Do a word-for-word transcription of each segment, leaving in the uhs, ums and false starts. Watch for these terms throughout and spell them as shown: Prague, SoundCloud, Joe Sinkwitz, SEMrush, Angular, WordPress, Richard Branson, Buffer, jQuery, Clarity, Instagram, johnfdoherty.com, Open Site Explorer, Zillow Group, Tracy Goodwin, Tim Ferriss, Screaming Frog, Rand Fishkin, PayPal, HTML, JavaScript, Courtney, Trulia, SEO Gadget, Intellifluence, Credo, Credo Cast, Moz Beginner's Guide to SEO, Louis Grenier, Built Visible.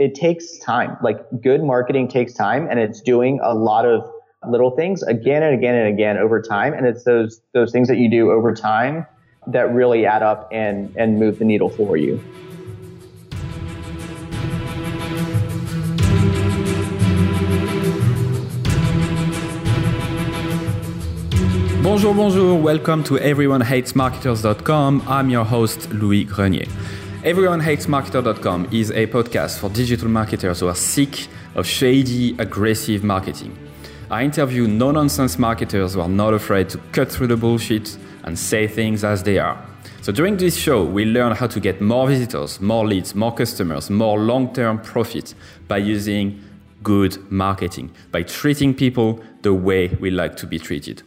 it takes time. Like, good marketing takes time, and it's doing a lot of little things again and again and again over time. And it's those those things that you do over time that really add up and, and move the needle for you. Bonjour, bonjour. Welcome to everyone hates marketers dot com. I'm your host, Louis Grenier. everyone hates marketer dot com is a podcast for digital marketers who are sick of shady, aggressive marketing. I interview no-nonsense marketers who are not afraid to cut through the bullshit and say things as they are. So during this show, we learn how to get more visitors, more leads, more customers, more long-term profit by using good marketing, by treating people the way we like to be treated.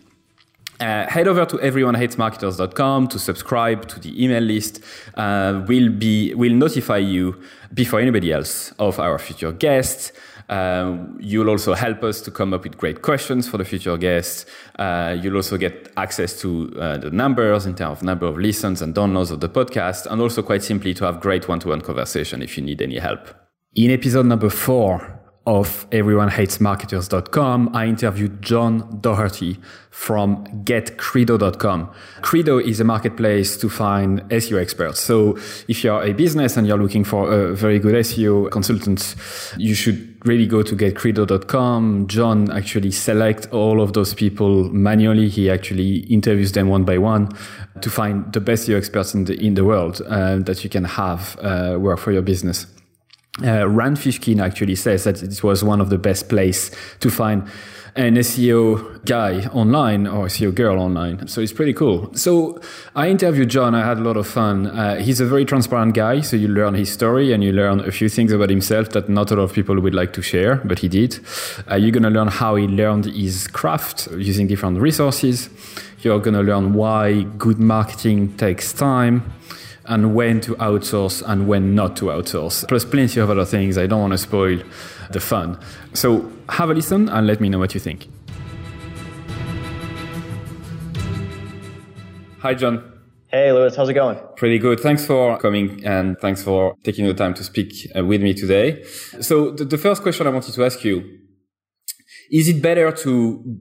Uh, head over to everyone hates marketers dot com to subscribe to the email list. Uh, we'll be we'll notify you before anybody else of our future guests. Uh, you'll also help us to come up with great questions for the future guests. Uh, you'll also get access to uh, the numbers in terms of number of listens and downloads of the podcast, and also quite simply to have great one-to-one conversation if you need any help. In episode number four of everyone hates marketers dot com, I interviewed John Doherty from get credo dot com. Credo is a marketplace to find S E O experts. So if you're a business and you're looking for a very good S E O consultant, you should really go to get credo dot com. John actually selects all of those people manually. He actually interviews them one by one to find the best S E O experts in the, in the world uh, that you can have uh, work for your business. Uh, Rand Fishkin actually says that it was one of the best places to find an S E O guy online or S E O girl online. So it's pretty cool. So I interviewed John. I had a lot of fun. Uh, he's a very transparent guy. So you learn his story and you learn a few things about himself that not a lot of people would like to share, but he did. Uh, you're going to learn how he learned his craft using different resources. You're going to learn why good marketing takes time, and when to outsource and when not to outsource, plus plenty of other things. I don't want to spoil the fun. So have a listen and let me know what you think. Hi, John. Hey, Louis. How's it going? Pretty good. Thanks for coming and thanks for taking the time to speak with me today. So the, the first question I wanted to ask you, is it better to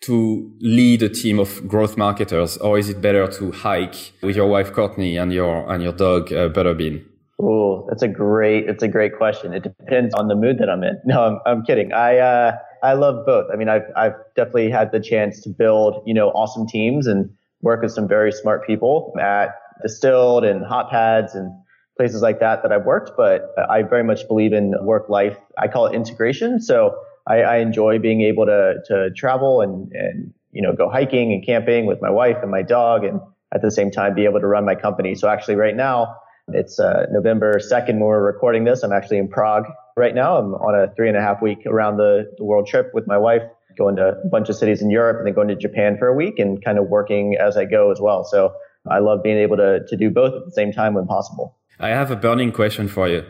to lead a team of growth marketers, or is it better to hike with your wife Courtney and your and your dog uh, Butterbean? Oh, that's a great it's a great question. It depends on the mood that I'm in. No, I'm I'm kidding. I uh, I love both. I mean, I've I've definitely had the chance to build you know awesome teams and work with some very smart people at Distilled and Hotpads and places like that that I've worked. But I very much believe in work life. I call it integration. So I, I enjoy being able to to travel and, and, you know, go hiking and camping with my wife and my dog, and at the same time be able to run my company. So actually right now it's uh, November second when we're recording this. I'm actually in Prague right now. I'm on a three and a half week around the, the world trip with my wife, going to a bunch of cities in Europe and then going to Japan for a week and kind of working as I go as well. So I love being able to to do both at the same time when possible. I have a burning question for you.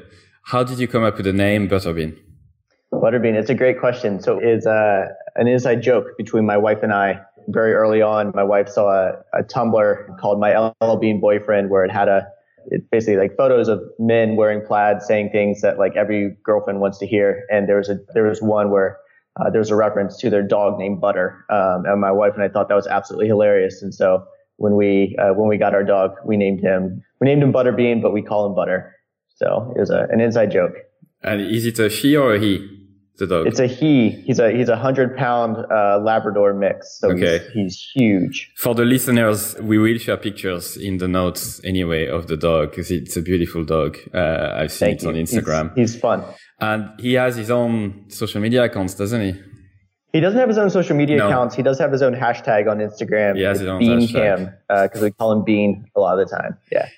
How did you come up with the name Butterbean? Butterbean, it's a great question. So it's uh, an inside joke between my wife and I. Very early on, my wife saw a, a Tumblr called My L L Bean Boyfriend, where it had a it basically like photos of men wearing plaid, saying things that like every girlfriend wants to hear. And there was a there was one where uh, there was a reference to their dog named Butter, um, and my wife and I thought that was absolutely hilarious. And so when we uh, when we got our dog, we named him we named him Butterbean, but we call him Butter. So it was a, an inside joke. And is it a she or a he? The dog. It's a he. He's a he's a hundred pound uh, Labrador mix. So okay. he's, he's huge. For the listeners, we will share pictures in the notes anyway of the dog because it's a beautiful dog. Uh, I've seen Thank it you. on Instagram. He's, he's fun, and he has his own social media accounts, doesn't he? He doesn't have his own social media no. accounts. He does have his own hashtag on Instagram. He has his own Bean hashtag because uh, we call him Bean a lot of the time. Yeah.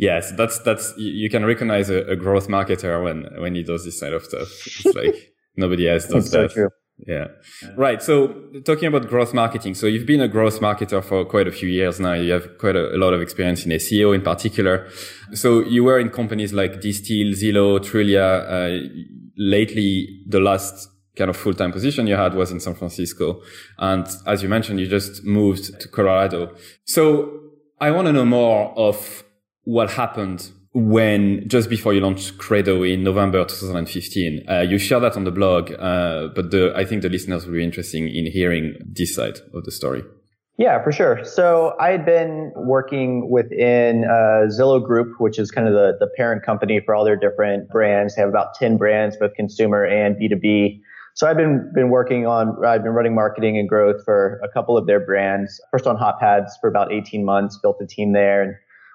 Yes, that's that's you can recognize a, a growth marketer when when he does this kind of stuff. It's like nobody else does that. So true. Yeah, right. So talking about growth marketing, so you've been a growth marketer for quite a few years now. You have quite a, a lot of experience in S E O in particular. So you were in companies like Distilled, Zillow, Trulia. Uh, lately, the last kind of full-time position you had was in San Francisco, and as you mentioned, you just moved to Colorado. So I want to know more of what happened when just before you launched Credo in November twenty fifteen, uh, you share that on the blog, uh, but the, I think the listeners will be interested in hearing this side of the story. Yeah, for sure. So I had been working within uh, Zillow Group, which is kind of the, the parent company for all their different brands. They have about ten brands, both consumer and B two B. So I've been been working on, I've been running marketing and growth for a couple of their brands. First on Hotpads for about eighteen months, built a team there, and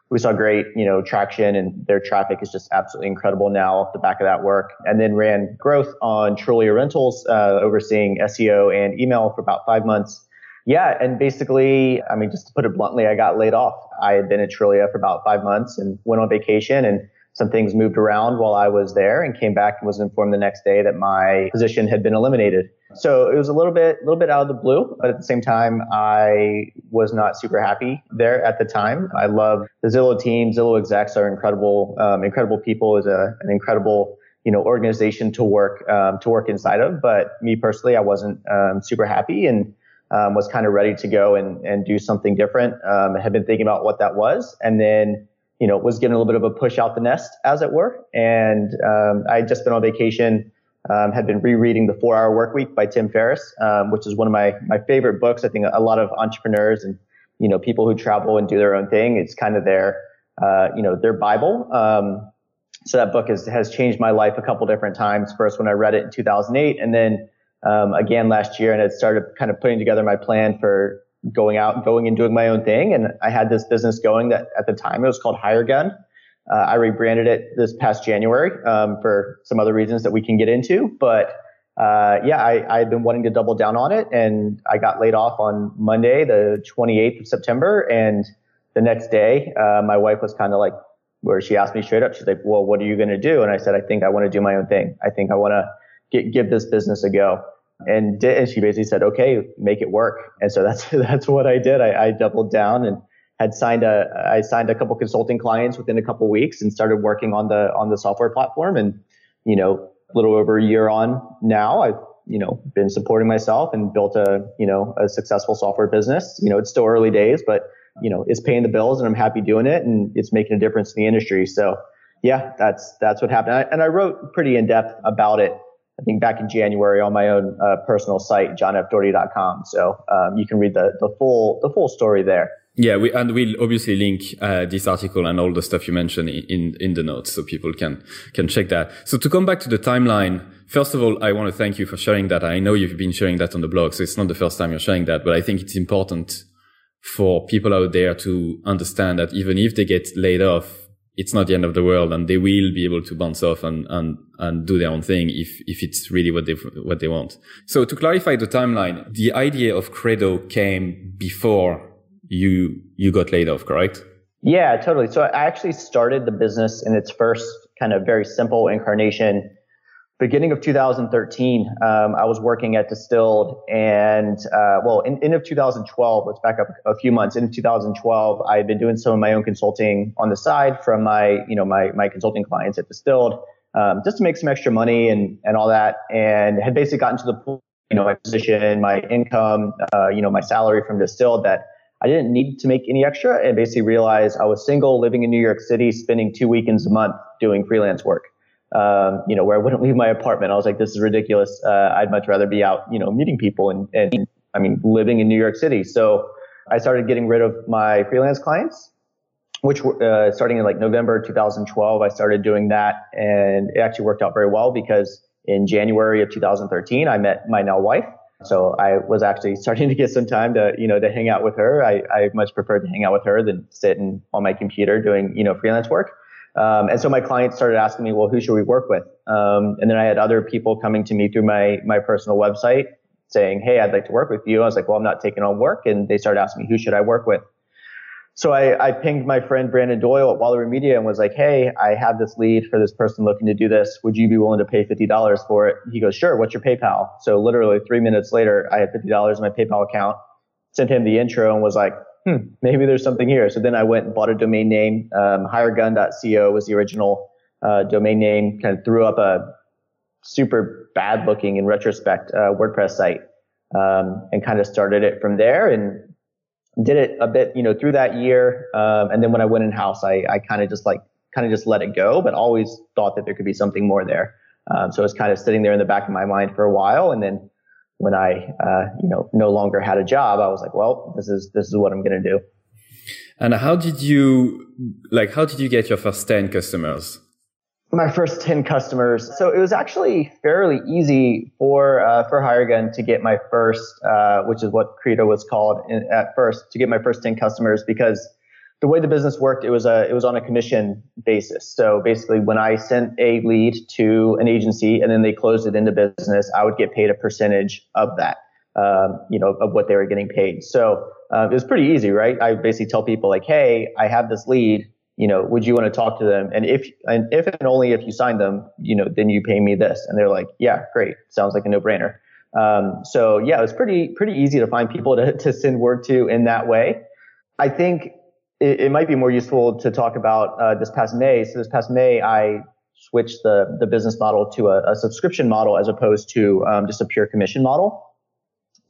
we saw great, you know, traction, and their traffic is just absolutely incredible now off the back of that work. And then ran growth on Trulia Rentals, uh, overseeing S E O and email for about five months. Yeah. And basically, I mean, just to put it bluntly, I got laid off. I had been at Trulia for about five months and went on vacation, and some things moved around while I was there, and came back and was informed the next day that my position had been eliminated. So it was a little bit, little bit out of the blue, but at the same time, I was not super happy there at the time. I love the Zillow team. Zillow execs are incredible, um, incredible people. Is a an incredible, you know, organization to work, um, to work inside of. But me personally, I wasn't um, super happy, and Um, was kind of ready to go and, and do something different. Um, had been thinking about what that was, and then, you know, was getting a little bit of a push out the nest, as it were. And um, I had just been on vacation, um, had been rereading The Four Hour Workweek by Tim Ferriss, um, which is one of my my favorite books. I think a lot of entrepreneurs and, you know, people who travel and do their own thing, it's kind of their, uh, you know, their Bible. Um, so that book has has changed my life a couple different times. First when I read it in two thousand eight, and then Um, again last year, and I started kind of putting together my plan for going out, going and doing my own thing. And I had this business going that at the time it was called Hiregun. Uh, I rebranded it this past January, um, for some other reasons that we can get into. But, uh, yeah, I, I've been wanting to double down on it, and I got laid off on Monday, the twenty-eighth of September. And the next day, uh, my wife was kind of like, where she asked me straight up, she's like, well, what are you going to do? And I said, I think I want to do my own thing. I think I want to get, give this business a go. And did, and she basically said, okay, make it work. And so that's, that's what I did. I, I doubled down and had signed a, I signed a couple consulting clients within a couple of weeks and started working on the, on the software platform. And, you know, a little over a year on now, I've, you know, been supporting myself and built a, you know, a successful software business. You know, it's still early days, but, you know, it's paying the bills, and I'm happy doing it, and it's making a difference in the industry. So yeah, that's, that's what happened. I, and I wrote pretty in depth about it, I think back in January, on my own uh, personal site, john f doherty dot com. So um, you can read the, the full the full story there. Yeah, we, and we'll obviously link uh, this article and all the stuff you mentioned in in the notes, so people can can check that. So to come back to the timeline, first of all, I want to thank you for sharing that. I know you've been sharing that on the blog, so it's not the first time you're sharing that, but I think it's important for people out there to understand that even if they get laid off, it's not the end of the world, and they will be able to bounce off and, and, and do their own thing if, if it's really what they, what they want. So to clarify the timeline, the idea of Credo came before you, you got laid off, correct? Yeah, totally. So I actually started the business in its first kind of very simple incarnation beginning of two thousand thirteen. Um, I was working at Distilled, and, uh, well, in, end of two thousand twelve, let's back up a few months. In two thousand twelve, I had been doing some of my own consulting on the side from my, you know, my, my consulting clients at Distilled, um, just to make some extra money and, and all that. And had basically gotten to the point, you know, my position, my income, uh, you know, my salary from Distilled, that I didn't need to make any extra, and basically realized I was single, living in New York City, spending two weekends a month doing freelance work. Um, you know, where I wouldn't leave my apartment. I was like, this is ridiculous. Uh, I'd much rather be out, you know, meeting people and, and I mean, living in New York City. So I started getting rid of my freelance clients, which were, uh, starting in like November twenty twelve, I started doing that. And it actually worked out very well, because in January of two thousand thirteen, I met my now wife. So I was actually starting to get some time to, you know, to hang out with her. I, I much preferred to hang out with her than sitting on my computer doing, you know, freelance work. Um, and so my clients started asking me, well, who should we work with? Um, and then I had other people coming to me through my, my personal website saying, hey, I'd like to work with you. I was like, well, I'm not taking on work. And they started asking me, who should I work with? So I, I pinged my friend Brandon Doyle at Wallery Media and was like, hey, I have this lead for this person looking to do this. Would you be willing to pay fifty dollars for it? He goes, sure. What's your PayPal? So literally three minutes later, I had fifty dollars in my PayPal account, sent him the intro, and was like, Hmm, maybe there's something here. So then I went and bought a domain name. Um, hiregun dot co was the original uh, domain name. Kind of threw up a super bad looking, in retrospect, uh, WordPress site, um, and kind of started it from there, and did it a bit, you know, through that year. Um, and then when I went in house, I, I kind of just like kind of just let it go, but always thought that there could be something more there. Um, so it was kind of sitting there in the back of my mind for a while. And then when I, uh, you know, no longer had a job, I was like, well, this is, this is what I'm going to do. And how did you, like, how did you get your first ten customers? My first ten customers. So it was actually fairly easy for, uh, for Hiregun to get my first, uh, which is what Credo was called in, at first, to get my first ten customers, because the way the business worked, it was a, it was on a commission basis. So basically when I sent a lead to an agency and then they closed it into business, I would get paid a percentage of that, um, you know, of what they were getting paid. So, uh, it was pretty easy, right? I basically tell people like, hey, I have this lead. You know, would you want to talk to them? And if, and if and only if you sign them, you know, then you pay me this. And they're like, yeah, great. Sounds like a no brainer. Um, so yeah, it was pretty, pretty easy to find people to, to send word to in that way. I think it, it might be more useful to talk about, uh, this past May. So this past May, I switched the, the business model to a, a subscription model as opposed to, um, just a pure commission model.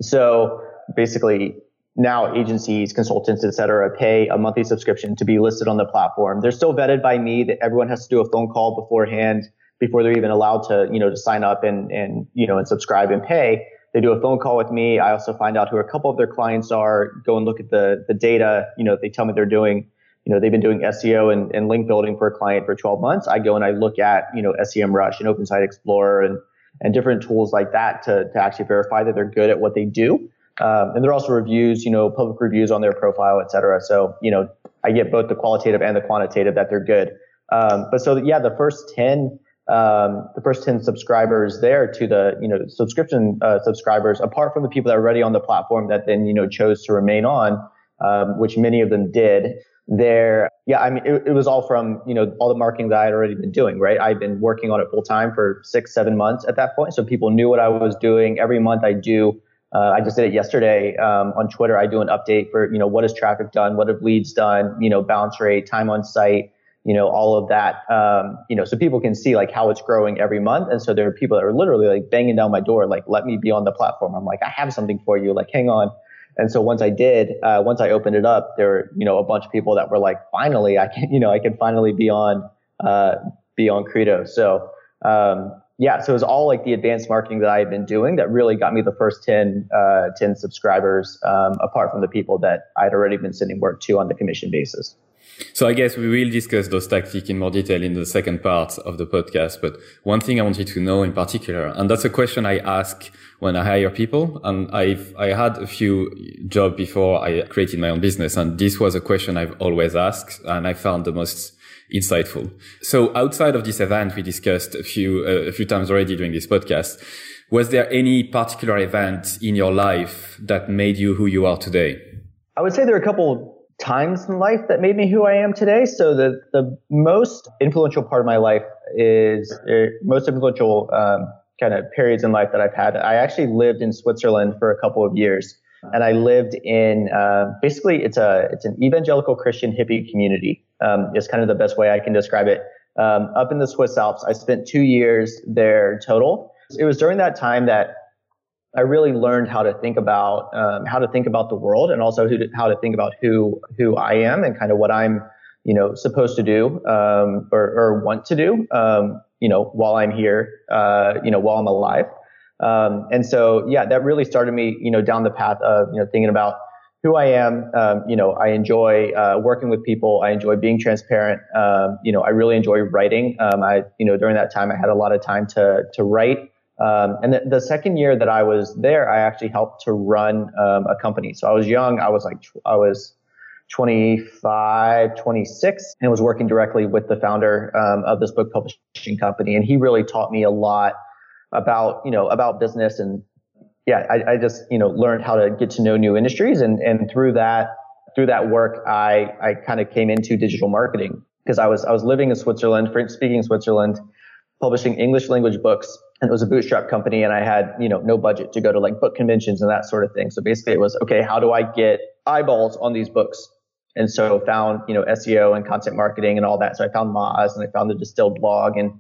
So basically, now agencies, consultants, et cetera, pay a monthly subscription to be listed on the platform. They're still vetted by me. That everyone has to do a phone call beforehand before they're even allowed to, you know, to sign up and, and, you know, and subscribe and pay. They do a phone call with me. I also find out who a couple of their clients are, go and look at the, the data. You know, they tell me they're doing, you know, they've been doing S E O and, and link building for a client for twelve months. I go and I look at, you know, SEMrush and Open Site Explorer and, and different tools like that to, to actually verify that they're good at what they do. Um, and there are also reviews, you know, public reviews on their profile, et cetera. So, you know, I get both the qualitative and the quantitative that they're good. Um, but so, yeah, the first ten, um, the first ten subscribers there to the, you know, subscription, uh, subscribers, apart from the people that are already on the platform that then, you know, chose to remain on, um, which many of them did there. Yeah. I mean, it, it was all from, you know, all the marketing that I had already been doing, right? I'd been working on it full time for six, seven months at that point. So people knew what I was doing. Every month I do. Uh, I just did it yesterday, um, on Twitter. I do an update for, you know, what has traffic done? What have leads done? You know, bounce rate, time on site, you know, all of that. Um, you know, so people can see like how it's growing every month. And so there are people that are literally like banging down my door, like, let me be on the platform. I'm like, I have something for you. Like, hang on. And so once I did, uh, once I opened it up, there were, you know, a bunch of people that were like, finally, I can, you know, I can finally be on, uh, be on Credo. So, um, yeah, so it was all like the advanced marketing that I had been doing that really got me the first ten, uh, ten subscribers, um, apart from the people that I'd already been sending work to on the commission basis. So I guess we will discuss those tactics in more detail in the second part of the podcast. But one thing I wanted to know in particular, and that's a question I ask when I hire people, and I've, I had a few jobs before I created my own business, and this was a question I've always asked, and I found the most insightful. So outside of this event, we discussed a few, uh, a few times already during this podcast. Was there any particular event in your life that made you who you are today? I would say there are a couple of times in life that made me who I am today. So the, the most influential part of my life is uh, most influential, um, kind of periods in life that I've had. I actually lived in Switzerland for a couple of years, and I lived in, uh, basically it's a, it's an evangelical Christian hippie community. Um, is kind of the best way I can describe it. Um, up in the Swiss Alps, I spent two years there total. It was during that time that I really learned how to think about, um, how to think about the world, and also who to, how to think about who, who I am and kind of what I'm, you know, supposed to do, um, or, or want to do, um, you know, while I'm here, uh, you know, while I'm alive. Um, and so, yeah, that really started me, you know, down the path of, you know, thinking about who I am. Um, you know, I enjoy, uh, working with people. I enjoy being transparent. Um, you know, I really enjoy writing. Um, I, you know, during that time, I had a lot of time to, to write. Um, and the, the second year that I was there, I actually helped to run, um, a company. So I was young. I was like, I was twenty-five, twenty-six, and was working directly with the founder, um, of this book publishing company. And he really taught me a lot about, you know, about business. And yeah, I, I just, you know, learned how to get to know new industries. And, and through that, through that work, I, I kind of came into digital marketing, because I was, I was living in Switzerland, French speaking Switzerland, publishing English language books. And it was a bootstrap company, and I had, you know, no budget to go to like book conventions and that sort of thing. So basically it was, okay, how do I get eyeballs on these books? And so found, you know, S E O and content marketing and all that. So I found Moz, and I found the Distilled blog, and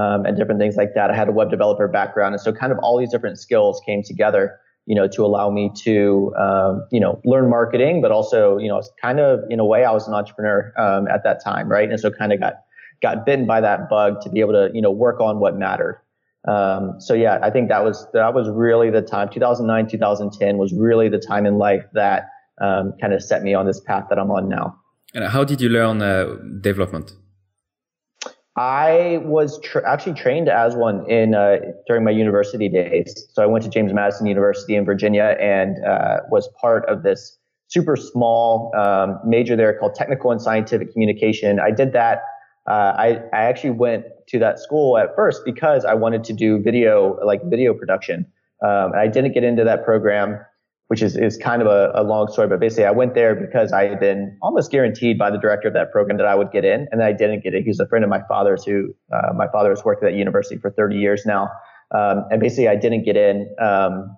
Um, and different things like that. I had a web developer background. And so kind of all these different skills came together, you know, to allow me to, um, you know, learn marketing, but also, you know, kind of in a way I was an entrepreneur, um, at that time. Right. And so kind of got got bitten by that bug to be able to, you know, work on what mattered. Um, so yeah, I think that was, that was really the time. two thousand nine, two thousand ten was really the time in life that, um, kind of set me on this path that I'm on now. And how did you learn uh, development? I was tra- actually trained as one in, uh, during my university days. So I went to James Madison University in Virginia and, uh, was part of this super small, um, major there called Technical and Scientific Communication. I did that. Uh, I, I actually went to that school at first because I wanted to do video, like video production. Um, and I didn't get into that program, which is, is kind of a, a long story, but basically I went there because I had been almost guaranteed by the director of that program that I would get in, and I didn't get it. He's a friend of my father's who, uh, my father has worked at that university for thirty years now. Um, and basically I didn't get in. Um,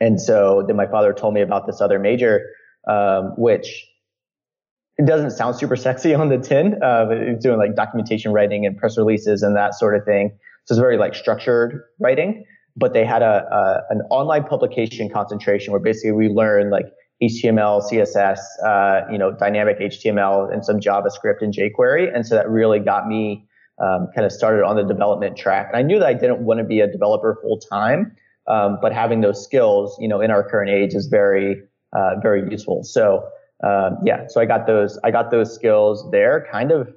and so then my father told me about this other major, um, which it doesn't sound super sexy on the tin, uh, but it's doing like documentation writing and press releases and that sort of thing. So it's very like structured writing. But they had a, a an online publication concentration where basically we learned like H T M L, C S S, uh, you know, dynamic H T M L and some JavaScript and jQuery. And so that really got me um, kind of started on the development track. And I knew that I didn't want to be a developer full time, um, but having those skills, you know, in our current age is very, uh, very useful. So um, yeah, so I got those, I got those skills there kind of.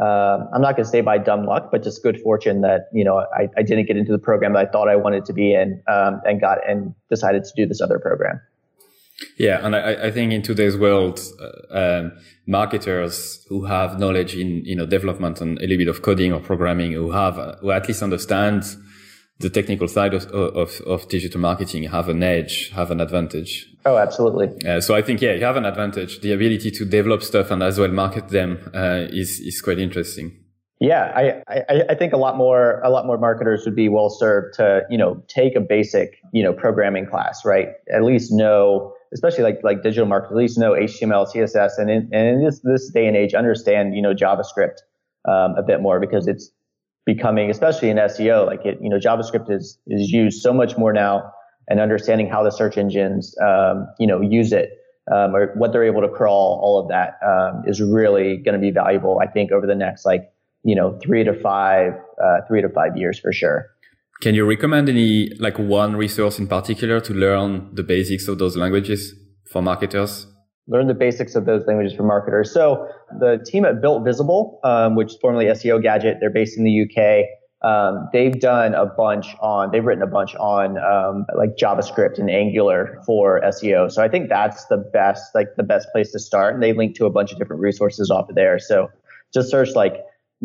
Um, I'm not going to say by dumb luck, but just good fortune that, you know, I, I didn't get into the program that I thought I wanted to be in, um, and got and decided to do this other program. Yeah. And I, I think in today's world, uh, um, marketers who have knowledge in, you know, development and a little bit of coding or programming, who have, uh, who at least understand the technical side of, of, of digital marketing, have an edge, have an advantage. Oh, absolutely. Uh, so I think, yeah, you have an advantage. The ability to develop stuff and as well market them uh, is is quite interesting. Yeah, I, I I think a lot more a lot more marketers would be well served to, you know, take a basic, you know, programming class, right? At least know, especially like like digital marketing, at least know H T M L, C S S, and in, and in this this day and age, understand, you know, JavaScript um, a bit more, because it's becoming, especially in S E O, like it, you know, JavaScript is is used so much more now. And understanding how the search engines, um, you know, use it, um, or what they're able to crawl, all of that, um, is really going to be valuable, I think, over the next, like, you know, three to five, uh, three to five years for sure. Can you recommend any, like, one resource in particular to learn the basics of those languages for marketers? Learn the basics of those languages for marketers. So the team at Built Visible, um, which is formerly S E O Gadget, they're based in the U K. Um, they've done a bunch on, they've written a bunch on, um, like JavaScript and Angular for S E O. So I think that's the best, like the best place to start. And they link to a bunch of different resources off of there. So just search like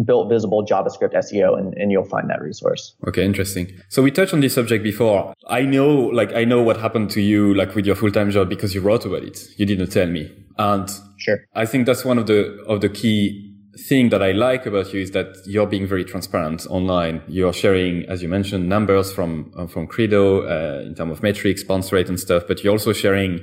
Built Visible JavaScript S E O and, and you'll find that resource. Okay. Interesting. So we touched on this subject before. I know, like, I know what happened to you, like with your full-time job, because you wrote about it. You didn't tell me. And sure, I think that's one of the, of the key thing that I like about you is that you're being very transparent online. You're sharing, as you mentioned, numbers from uh, from Credo uh, in terms of metrics, bounce rate and stuff, but you're also sharing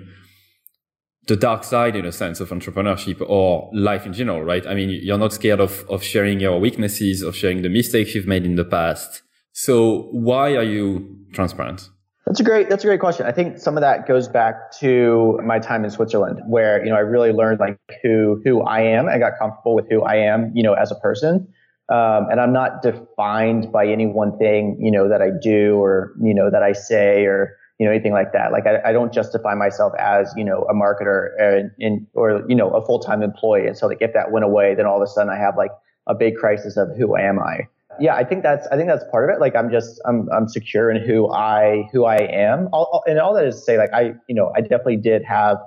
the dark side, in a sense, of entrepreneurship or life in general, right? I mean, you're not scared of of sharing your weaknesses, of sharing the mistakes you've made in the past. So why are you transparent? That's a great, that's a great question. I think some of that goes back to my time in Switzerland, where, you know, I really learned like who, who I am. I got comfortable with who I am, you know, as a person. Um, and I'm not defined by any one thing, you know, that I do or, you know, that I say or, you know, anything like that. Like I, I don't justify myself as, you know, a marketer and, and, or, you know, a full-time employee. And so like, if that went away, then all of a sudden I have like a big crisis of who am I? Yeah, I think that's I think that's part of it. Like I'm just I'm I'm secure in who I who I am. All, all, and all that is to say, like I you know I definitely did have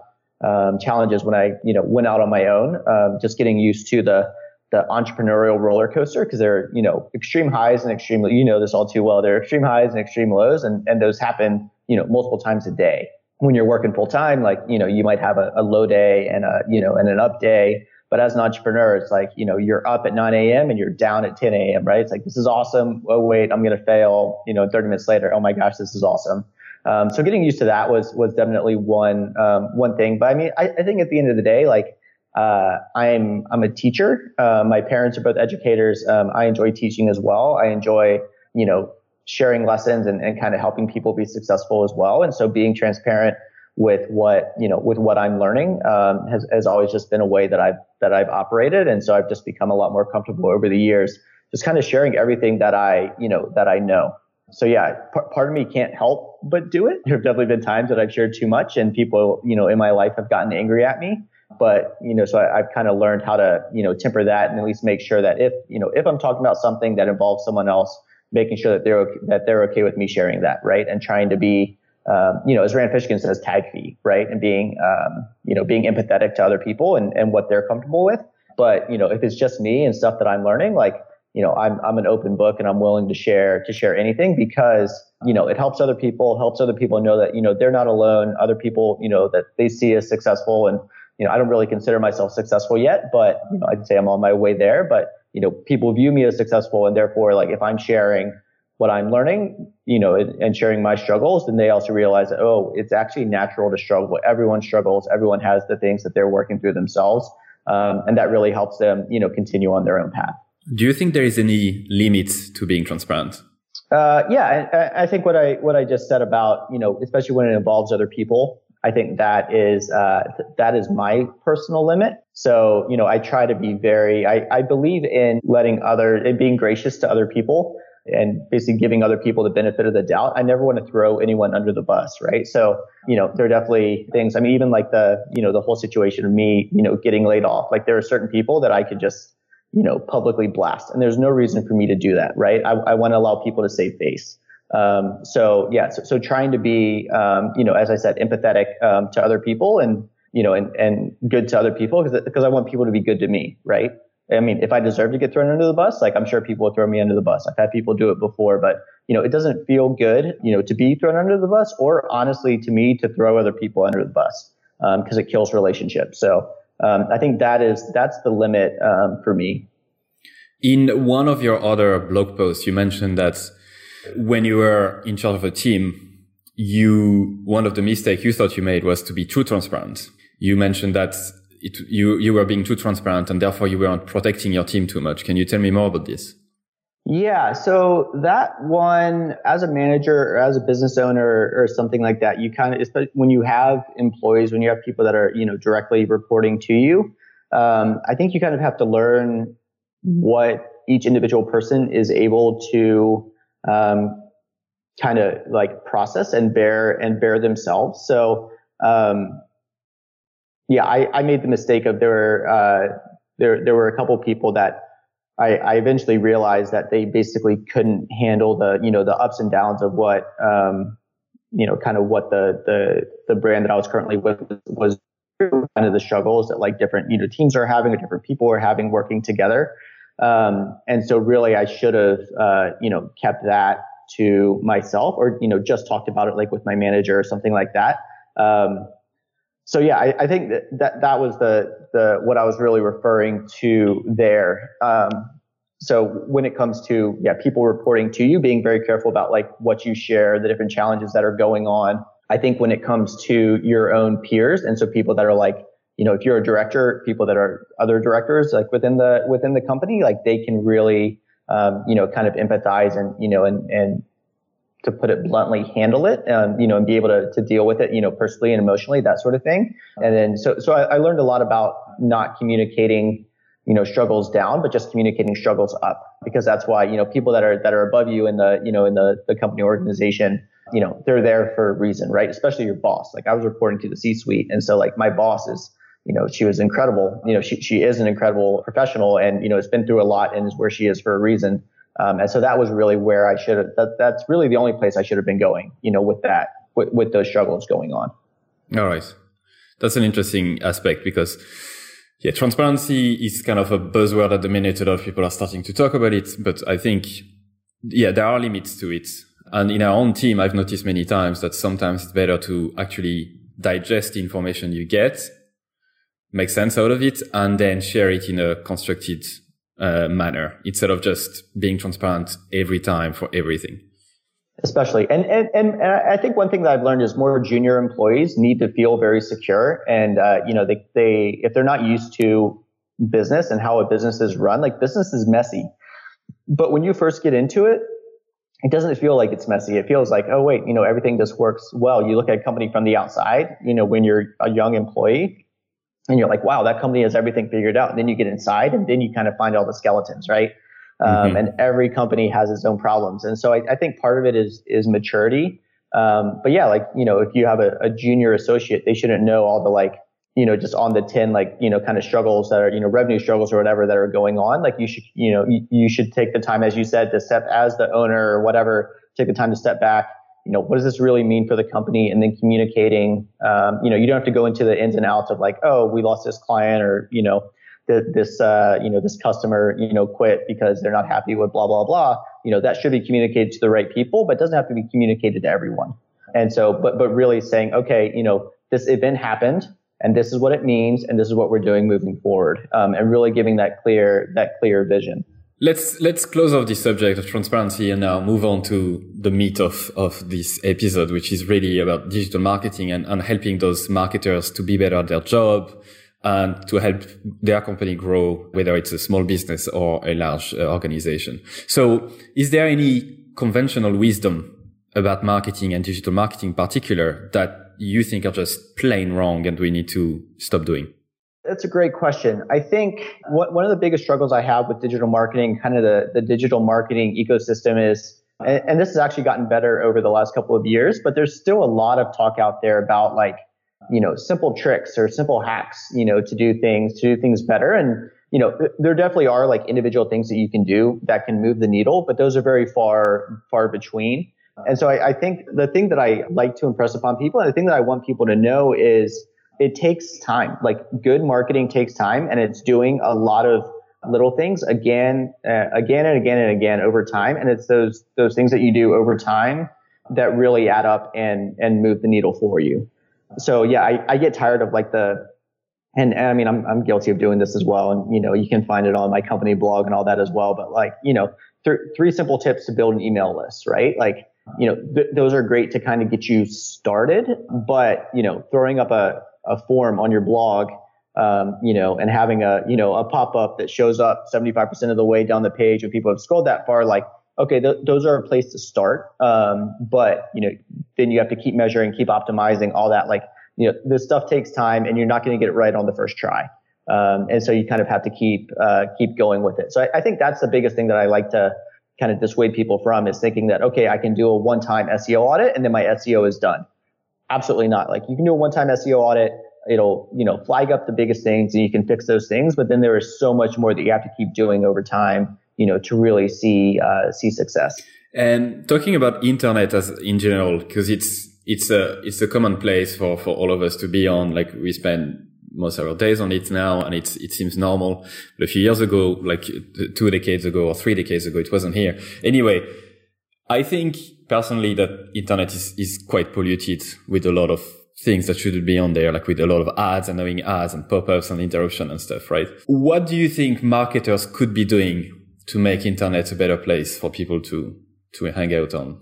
um, challenges when I you know went out on my own, um, just getting used to the the entrepreneurial roller coaster, because there are you know extreme highs and extreme you know this all too well. There are extreme highs and extreme lows, and and those happen you know multiple times a day. When you're working full time, like you know you might have a, a low day and a you know and an up day. But as an entrepreneur, it's like, you know, you're up at nine a.m. and you're down at ten a.m., right? It's like, this is awesome. Oh, wait, I'm going to fail, you know, thirty minutes later. Oh, my gosh, this is awesome. Um, so getting used to that was was definitely one um, one thing. But I mean, I, I think at the end of the day, like uh, I'm I'm a teacher. Uh, my parents are both educators. Um, I enjoy teaching as well. I enjoy, you know, sharing lessons and, and kind of helping people be successful as well. And so being transparent with what, you know, with what I'm learning, um, has, has always just been a way that I've, that I've operated. And so I've just become a lot more comfortable over the years, just kind of sharing everything that I, you know, that I know. So yeah, p- part of me can't help but do it. There have definitely been times that I've shared too much and people, you know, in my life have gotten angry at me. But, you know, so I, I've kind of learned how to, you know, temper that and at least make sure that if, you know, if I'm talking about something that involves someone else, making sure that they're okay, that they're okay with me sharing that, right? And trying to be, um, you know, as Rand Fishkin says, tag fee, right? And being, um, you know, being empathetic to other people and, and what they're comfortable with. But, you know, if it's just me and stuff that I'm learning, like, you know, I'm, I'm an open book and I'm willing to share, to share anything because, you know, it helps other people, helps other people know that, you know, they're not alone. Other people, you know, that they see as successful. And, you know, I don't really consider myself successful yet, but, you know, I'd say I'm on my way there, but, you know, people view me as successful. And therefore, like, if I'm sharing what I'm learning, you know, and, and sharing my struggles, then they also realize that, oh, it's actually natural to struggle. Everyone struggles. Everyone has the things that they're working through themselves. Um, and that really helps them, you know, continue on their own path. Do you think there is any limit to being transparent? Uh, yeah, I, I think what I what I just said about, you know, especially when it involves other people, I think that is uh, th- that is my personal limit. So, you know, I try to be very, I, I believe in letting other, in being gracious to other people and basically giving other people the benefit of the doubt. I never want to throw anyone under the bus, right? So, you know, there are definitely things, I mean, even like the, you know, the whole situation of me, you know, getting laid off, like there are certain people that I could just, you know, publicly blast. And there's no reason for me to do that, right? I, I want to allow people to save face. Um, so yeah, so, so trying to be, um, you know, as I said, empathetic, um, to other people and, you know, and, and good to other people because, because I want people to be good to me, right? I mean, if I deserve to get thrown under the bus, like I'm sure people will throw me under the bus. I've had people do it before, but, you know, it doesn't feel good, you know, to be thrown under the bus or honestly to me to throw other people under the bus, um, because it kills relationships. So, Um, I think that is, that's the limit, um, for me. In one of your other blog posts, you mentioned that when you were in charge of a team, you, one of the mistakes you thought you made was to be too transparent. You mentioned that it, you, you were being too transparent and therefore you weren't protecting your team too much. Can you tell me more about this? Yeah. So that one, as a manager or as a business owner or something like that, you kind of, when you have employees, when you have people that are, you know, directly reporting to you, um, I think you kind of have to learn what each individual person is able to, um, kind of like process and bear and bear themselves. So, um, yeah, I, I made the mistake of there were, uh, there, there were a couple people that, I, I eventually realized that they basically couldn't handle the, you know, the ups and downs of what, um, you know, kind of what the, the, the brand that I was currently with was kind of the struggles that like different, you know, teams are having or different people are having working together. Um, and so really I should have, uh, you know, kept that to myself or, you know, just talked about it like with my manager or something like that. Um, So yeah, I, I think that, that that was the the what I was really referring to there. Um, so when it comes to yeah, people reporting to you, being very careful about like what you share, the different challenges that are going on. I think when it comes to your own peers, and so people that are like, you know, if you're a director, people that are other directors like within the within the company, like they can really um, you know kind of empathize and you know and and. to put it bluntly, handle it, um, you know, and be able to, to deal with it, you know, personally and emotionally, that sort of thing. And then, so, so I, I learned a lot about not communicating, you know, struggles down, but just communicating struggles up, because that's why, you know, people that are, that are above you in the, you know, in the, the company organization, you know, they're there for a reason, right? Especially your boss. Like I was reporting to the C-suite. And so like my boss is, you know, she was incredible. You know, she, she is an incredible professional and, you know, has been through a lot and is where she is for a reason. Um, and so that was really where I should have, that, that's really the only place I should have been going, you know, with that, with, with those struggles going on. All right. That's an interesting aspect because, yeah, transparency is kind of a buzzword at the minute. A lot of people are starting to talk about it, but I think, yeah, there are limits to it. And in our own team, I've noticed many times that sometimes it's better to actually digest the information you get, make sense out of it, and then share it in a constructed Uh, manner instead of just being transparent every time for everything. Especially. And, and, and I think one thing that I've learned is more junior employees need to feel very secure. And, uh, you know, they, they, if they're not used to business and how a business is run, like business is messy, but when you first get into it, it doesn't feel like it's messy. It feels like, oh, wait, you know, everything just works well. You look at a company from the outside, you know, when you're a young employee and you're like, wow, that company has everything figured out. And then you get inside and then you kind of find all the skeletons, right? Mm-hmm. Um, and every company has its own problems. And so I, I think part of it is is maturity. Um, but yeah, like, you know, if you have a, a junior associate, they shouldn't know all the like, you know, just on the tin, like, you know, kind of struggles that are, you know, revenue struggles or whatever that are going on. Like you should, you know, you, you should take the time, as you said, to step as the owner or whatever, take the time to step back. You know, what does this really mean for the company? And then communicating, um, you know, you don't have to go into the ins and outs of like, oh, we lost this client or, you know, the, this, uh, you know, this customer, you know, quit because they're not happy with blah, blah, blah. You know, that should be communicated to the right people, but it doesn't have to be communicated to everyone. And so, but, but really saying, okay, you know, this event happened. And this is what it means, and this is what we're doing moving forward, um, and really giving that clear that clear vision. Let's let's close off the subject of transparency and now move on to the meat of, of this episode, which is really about digital marketing and, and helping those marketers to be better at their job and to help their company grow, whether it's a small business or a large uh, organization. So is there any conventional wisdom about marketing and digital marketing in particular that you think are just plain wrong and we need to stop doing? That's a great question. I think what, one of the biggest struggles I have with digital marketing, kind of the, the digital marketing ecosystem is, and, and this has actually gotten better over the last couple of years, but there's still a lot of talk out there about like, you know, simple tricks or simple hacks, you know, to do things, to do things better. And, you know, th- there definitely are like individual things that you can do that can move the needle, but those are very far, far between. And so I, I think the thing that I like to impress upon people and the thing that I want people to know is it takes time. Like good marketing takes time, and it's doing a lot of little things again, uh, again and again and again over time. And it's those those things that you do over time that really add up and and move the needle for you. So yeah, I, I get tired of like the, and, and I mean, I'm I'm guilty of doing this as well. And you know, you can find it on my company blog and all that as well. But like, you know, th- three simple tips to build an email list, right? Like, you know, th- those are great to kind of get you started, but, you know, throwing up a, a form on your blog, um, you know, and having a, you know, a pop-up that shows up seventy-five percent of the way down the page when people have scrolled that far, like, okay, th- those are a place to start. Um, but, you know, then you have to keep measuring, keep optimizing, all that. Like, you know, this stuff takes time and you're not going to get it right on the first try. Um, and so you kind of have to keep, uh, keep going with it. So I, I think that's the biggest thing that I like to kind of dissuade people from, is thinking that, okay, I can do a one-time S E O audit and then my S E O is done. Absolutely not. Like you can do a one-time S E O audit, it'll, you know, flag up the biggest things and you can fix those things, but then there is so much more that you have to keep doing over time, you know, to really see, uh, see success. And talking about internet as in general, because it's, it's a, it's a common place for, for all of us to be on. Like we spend most of our days on it now, and it's, it seems normal. But a few years ago, like two decades ago or three decades ago, it wasn't here. Anyway, I think personally that internet is, is quite polluted with a lot of things that shouldn't be on there, like with a lot of ads and annoying ads and pop-ups and interruption and stuff, right? What do you think marketers could be doing to make internet a better place for people to, to hang out on?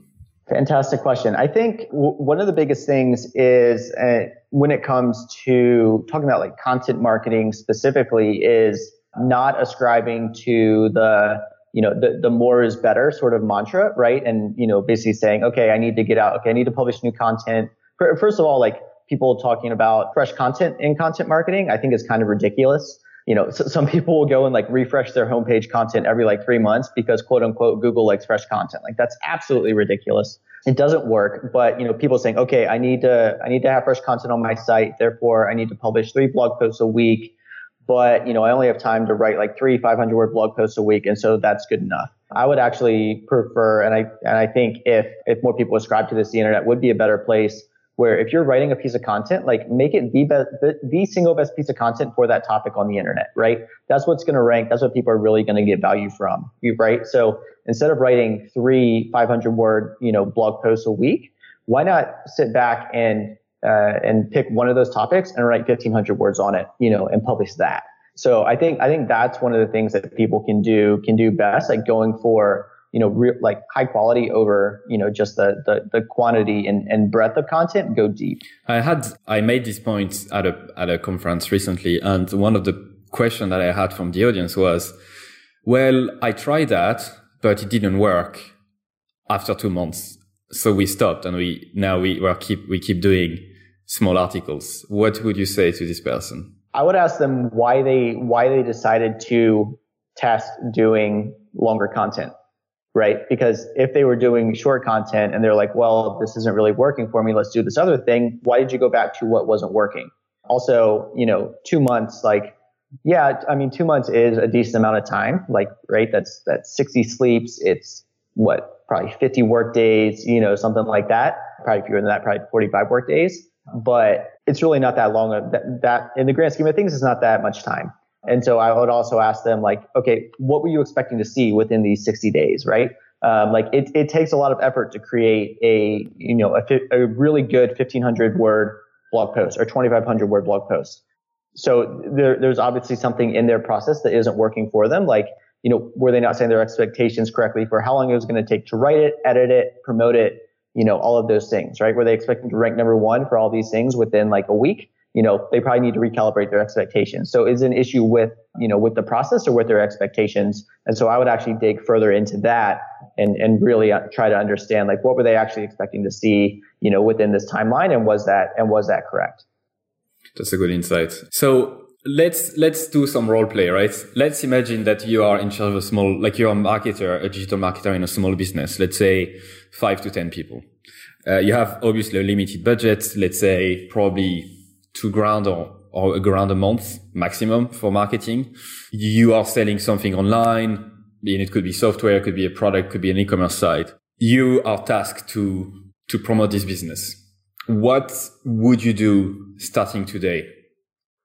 Fantastic question. I think w- one of the biggest things is uh, when it comes to talking about like content marketing specifically, is not ascribing to the, you know, the, the more is better sort of mantra, right? And, you know, basically saying, okay, I need to get out. Okay, I need to publish new content. First of all, like people talking about fresh content in content marketing, I think is kind of ridiculous. You know, so some people will go and like refresh their homepage content every like three months because quote unquote, Google likes fresh content. Like that's absolutely ridiculous. It doesn't work. But, you know, people saying, okay, I need to, I need to have fresh content on my site. Therefore, I need to publish three blog posts a week. But, you know, I only have time to write like three five hundred word blog posts a week. And so that's good enough. I would actually prefer, and I, and I think if, if more people ascribe to this, the internet would be a better place, where if you're writing a piece of content, like make it the best, the, the single best piece of content for that topic on the internet, right? That's what's going to rank. That's what people are really going to get value from, right? So instead of writing three five hundred word, you know, blog posts a week, why not sit back and, uh, and pick one of those topics and write fifteen hundred words on it, you know, and publish that. So I think, I think that's one of the things that people can do, can do best, like going for, you know, real, like high quality over, you know, just the, the, the quantity and, and breadth of content, go deep. I had, I made this point at a, at a conference recently. And one of the questions that I had from the audience was, well, I tried that, but it didn't work. after two months. So we stopped, and we now we were keep we keep doing small articles. What would you say to this person? I would ask them why they why they decided to test doing longer content, right? Because if they were doing short content and they're like, well, this isn't really working for me, let's do this other thing. Why did you go back to what wasn't working? Also, you know, two months, like, yeah, I mean, two months is a decent amount of time, like, right? That's, that's sixty sleeps. It's what, probably fifty work days, you know, something like that. Probably fewer than that, probably forty-five work days, but it's really not that long of that, that in the grand scheme of things, it's not that much time. And so I would also ask them, like, okay, what were you expecting to see within these sixty days, right? Um, like it, it takes a lot of effort to create a, you know, a, a really good fifteen hundred word blog post or twenty-five hundred word blog post. So there, there's obviously something in their process that isn't working for them. Like, you know, were they not setting their expectations correctly for how long it was going to take to write it, edit it, promote it, you know, all of those things, right? Were they expecting to rank number one for all these things within like a week? You know, they probably need to recalibrate their expectations. So it's an issue with, you know, with the process or with their expectations. And so I would actually dig further into that and, and really try to understand, like, what were they actually expecting to see, you know, within this timeline? And was that, and was that correct? That's a good insight. So let's, let's do some role play, right? Let's imagine that you are in charge of a small, like you're a marketer, a digital marketer in a small business, let's say five to ten people. Uh, you have obviously a limited budget, let's say probably two grand or, or a grand a month maximum for marketing. You are selling something online, and it could be software, it could be a product, could be an e-commerce site. You are tasked to, to promote this business. What would you do starting today?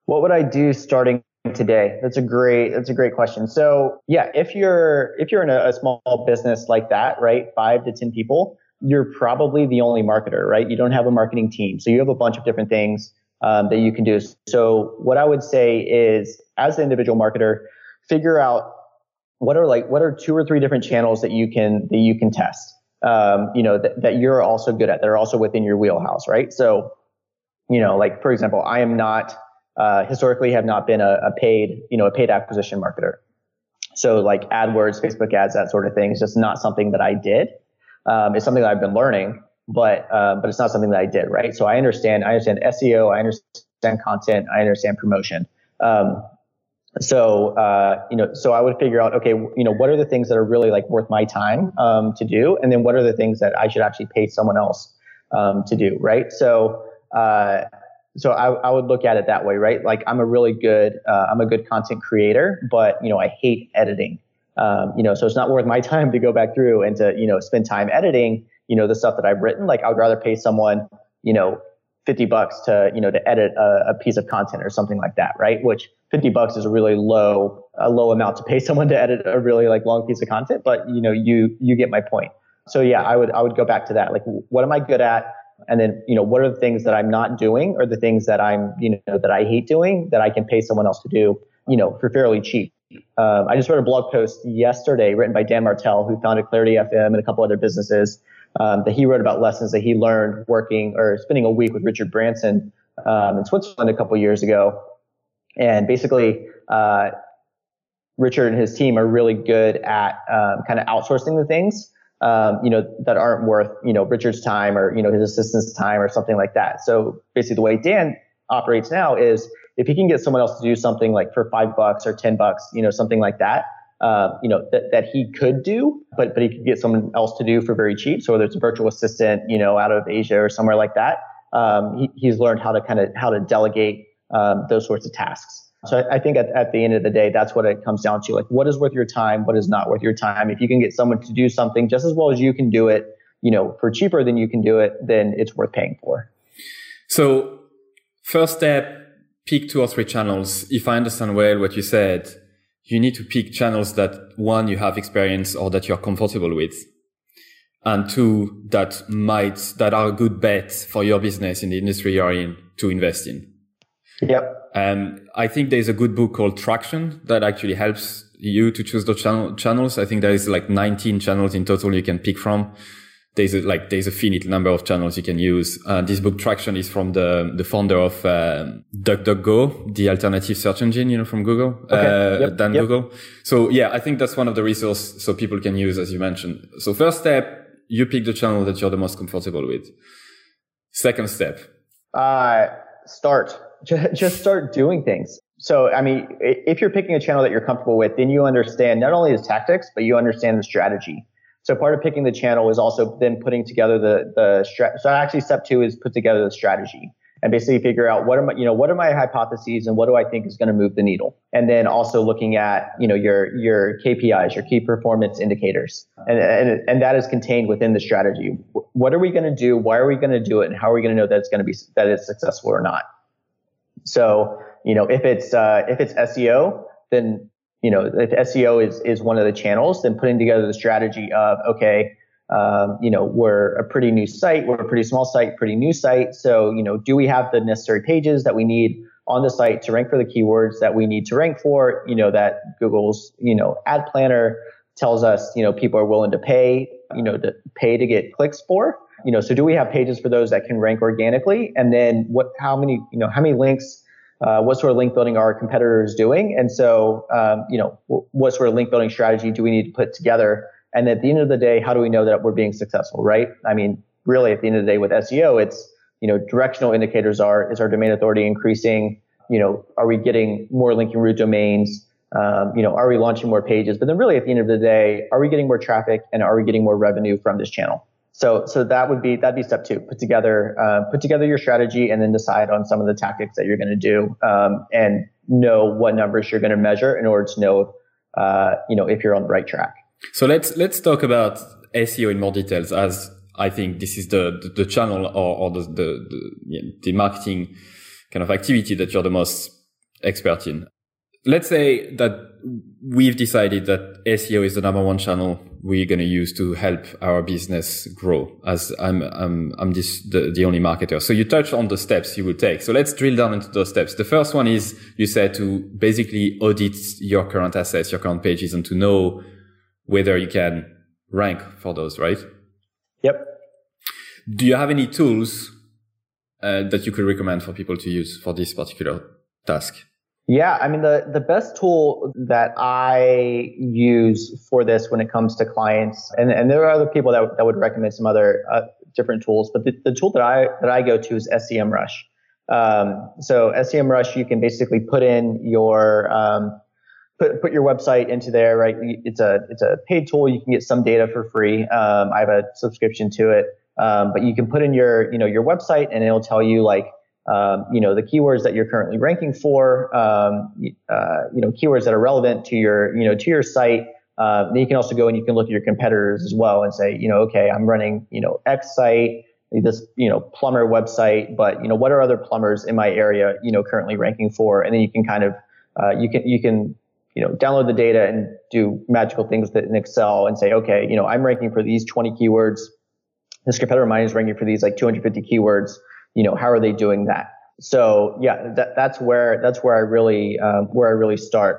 What would I do starting today? That's a great, that's a great question. So yeah, if you're, if you're in a, a small business like that, right? Five to ten people, you're probably the only marketer, right? You don't have a marketing team. So you have a bunch of different things Um, that you can do. So what I would say is, as an individual marketer, figure out what are like, what are two or three different channels that you can, that you can test, um, you know, that, that you're also good at, that are also within your wheelhouse, right? So, you know, like, for example, I am not, uh, historically have not been a, a paid, you know, a paid acquisition marketer. So like AdWords, Facebook ads, that sort of thing is just not something that I did. Um, it's something that I've been learning. But, uh, but it's not something that I did, right? So I understand, I understand S E O, I understand content, I understand promotion. Um, so, uh, you know, so I would figure out, okay, you know, what are the things that are really like worth my time, um, to do? And then what are the things that I should actually pay someone else, um, to do, right? So, uh, so I, I would look at it that way, right? Like I'm a really good, uh, I'm a good content creator, but, you know, I hate editing. Um, you know, so it's not worth my time to go back through and to, you know, spend time editing, you know, the stuff that I've written. Like I would rather pay someone, you know, fifty bucks to, you know, to edit a, a piece of content or something like that, right? Which fifty bucks is a really low, a low amount to pay someone to edit a really like long piece of content. But you know, you, you get my point. So yeah, I would, I would go back to that. Like, what am I good at? And then, you know, what are the things that I'm not doing, or the things that I'm, you know, that I hate doing that I can pay someone else to do, you know, for fairly cheap. Um, I just read a blog post yesterday written by Dan Martell, who founded Clarity F M and a couple other businesses. Um, that he wrote about lessons that he learned working or spending a week with Richard Branson um, in Switzerland a couple years ago. And basically, uh, Richard and his team are really good at um, kind of outsourcing the things, um, you know, that aren't worth, you know, Richard's time or, you know, his assistant's time or something like that. So basically the way Dan operates now is if he can get someone else to do something like for five bucks or ten bucks, you know, something like that. Uh, you know, that, that he could do, but, but he could get someone else to do for very cheap. So whether it's a virtual assistant, you know, out of Asia or somewhere like that, um, he, he's learned how to kind of, how to delegate, um, those sorts of tasks. So I, I think at, at the end of the day, that's what it comes down to. Like, what is worth your time? What is not worth your time? If you can get someone to do something just as well as you can do it, you know, for cheaper than you can do it, then it's worth paying for. So first step, pick two or three channels. If I understand well what you said, you need to pick channels that, one, you have experience or that you're comfortable with, and two, that might, that are a good bet for your business in the industry you're in to invest in. Yep. Um, I think there's a good book called Traction that actually helps you to choose those channel, channels. I think there is like nineteen channels in total you can pick from. There's a, like, there's a finite number of channels you can use. Uh, this book Traction is from the, the founder of, um, DuckDuckGo, the alternative search engine, you know, from Google, okay. uh, yep. than yep. Google. So yeah, I think that's one of the resources so people can use, as you mentioned. So first step, you pick the channel that you're the most comfortable with. Second step. Uh, start. Just start doing things. So, I mean, if you're picking a channel that you're comfortable with, then you understand not only the tactics, but you understand the strategy. So part of picking the channel is also then putting together the, the strategy. So actually step two is put together the strategy and basically figure out what are my, you know, what are my hypotheses and what do I think is going to move the needle? And then also looking at, you know, your, your K P Is, your key performance indicators. And, and, and that is contained within the strategy. What are we going to do? Why are we going to do it? And how are we going to know that it's going to be, that it's successful or not? So, you know, if it's, uh, if it's S E O, then, you know, if S E O is, is one of the channels, then putting together the strategy of, okay, um, you know, we're a pretty new site, we're a pretty small site, pretty new site. So, you know, do we have the necessary pages that we need on the site to rank for the keywords that we need to rank for, you know, that Google's, you know, ad planner tells us, you know, people are willing to pay, you know, to pay to get clicks for, you know, so do we have pages for those that can rank organically? And then what, how many, you know, how many links, Uh, what sort of link building are our competitors doing? And so, um, you know, w- what sort of link building strategy do we need to put together? And at the end of the day, how do we know that we're being successful, right? I mean, really at the end of the day with S E O, it's, you know, directional indicators are, is our domain authority increasing? You know, are we getting more linking root domains? Um, you know, are we launching more pages? But then really at the end of the day, are we getting more traffic and are we getting more revenue from this channel? So, so that would be, that'd be step two, put together, uh, put together your strategy and then decide on some of the tactics that you're going to do, um, and know what numbers you're going to measure in order to know, uh, you know, if you're on the right track. So let's, let's talk about S E O in more details, as I think this is the, the, the channel or, or the, the, the, the marketing kind of activity that you're the most expert in. Let's say that we've decided that S E O is the number one channel we're going to use to help our business grow, as I'm, I'm, I'm just the, the only marketer. So you touched on the steps you will take. So let's drill down into those steps. The first one is you said to basically audit your current assets, your current pages, and to know whether you can rank for those, right? Yep. Do you have any tools uh, that you could recommend for people to use for this particular task? Yeah, I mean, the, the best tool that I use for this when it comes to clients, and, and there are other people that, that would recommend some other uh, different tools, but the, the tool that I that I go to is SEMrush. Um, so SEMrush, you can basically put in your um, put put your website into there, right? It's a it's a paid tool. You can get some data for free. Um, I have a subscription to it, um, but you can put in your you know your website, and it'll tell you like. Um, you know, the keywords that you're currently ranking for, um, uh, you know, keywords that are relevant to your, you know, to your site. Uh, then you can also go and you can look at your competitors as well and say, you know, okay, I'm running, you know, X site, this, you know, plumber website, but, you know, what are other plumbers in my area, you know, currently ranking for? And then you can kind of, uh, you can, you can, you know, download the data and do magical things with it in Excel and say, okay, you know, I'm ranking for these twenty keywords. This competitor of mine is ranking for these like two hundred fifty keywords. You know, how are they doing that? So yeah, that, that's where, that's where I really, um, where I really start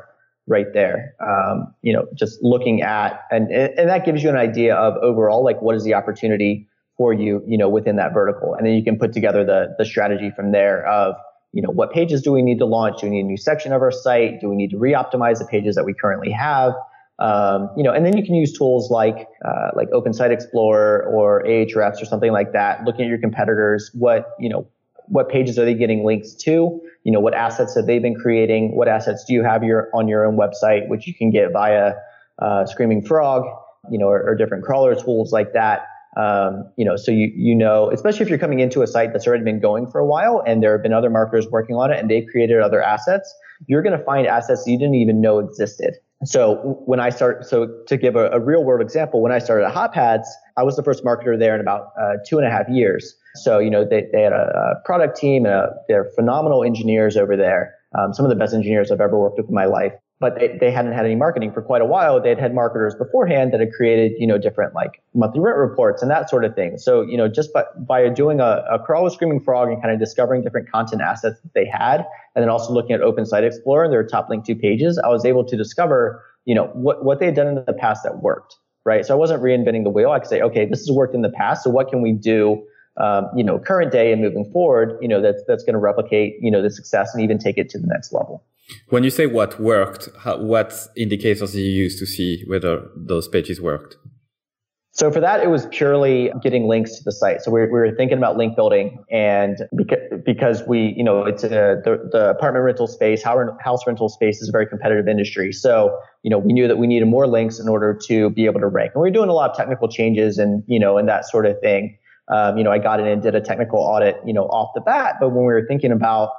right there. Um, you know, just looking at, and, and that gives you an idea of overall, like what is the opportunity for you, you know, within that vertical. And then you can put together the, the strategy from there of, you know, what pages do we need to launch? Do we need a new section of our site? Do we need to re-optimize the pages that we currently have? Um, you know, and then you can use tools like, uh, like Open Site Explorer or Ahrefs or something like that, looking at your competitors, what, you know, what pages are they getting links to? You know, what assets have they been creating? What assets do you have your, on your own website, which you can get via, uh, Screaming Frog, you know, or, or different crawler tools like that. Um, you know, so you, you know, especially if you're coming into a site that's already been going for a while and there have been other marketers working on it and they've created other assets, you're going to find assets you didn't even know existed. So when I start, so to give a, a real world example, when I started at Hotpads, I was the first marketer there in about uh, two and a half years. So, you know, they, they had a, a product team and a, they're phenomenal engineers over there. Um, some of the best engineers I've ever worked with in my life, but they, they hadn't had any marketing for quite a while. They'd had marketers beforehand that had created, you know, different like monthly rent reports and that sort of thing. So, you know, just by, by doing a, a crawl with Screaming Frog and kind of discovering different content assets that they had, and then also looking at Open Site Explorer and their top link two pages, I was able to discover, you know, what, what they had done in the past that worked, right? So I wasn't reinventing the wheel. I could say, okay, this has worked in the past. So what can we do, um, you know, current day and moving forward, you know, that's, that's going to replicate, you know, the success and even take it to the next level. When you say what worked, how, what indicators do you use to see whether those pages worked? So for that, it was purely getting links to the site. So we were thinking about link building, and because we, you know, it's a, the, the apartment rental space, house rental space is a very competitive industry. So, you know, we knew that we needed more links in order to be able to rank. And we were doing a lot of technical changes and, you know, and that sort of thing. Um, you know, I got in and did a technical audit, you know, off the bat. But when we were thinking about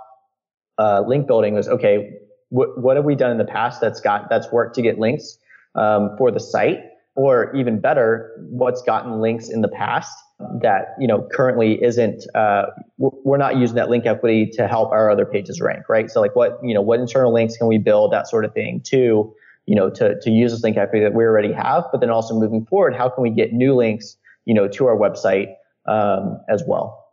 uh, link building, it was, okay, wh- what have we done in the past that's got, that's worked to get links um, for the site? Or even better, what's gotten links in the past that, you know, currently isn't, uh, we're not using that link equity to help our other pages rank, right? So like what, you know, what internal links can we build, that sort of thing to, you know, to, to use this link equity that we already have, but then also moving forward, how can we get new links, you know, to our website, um, as well?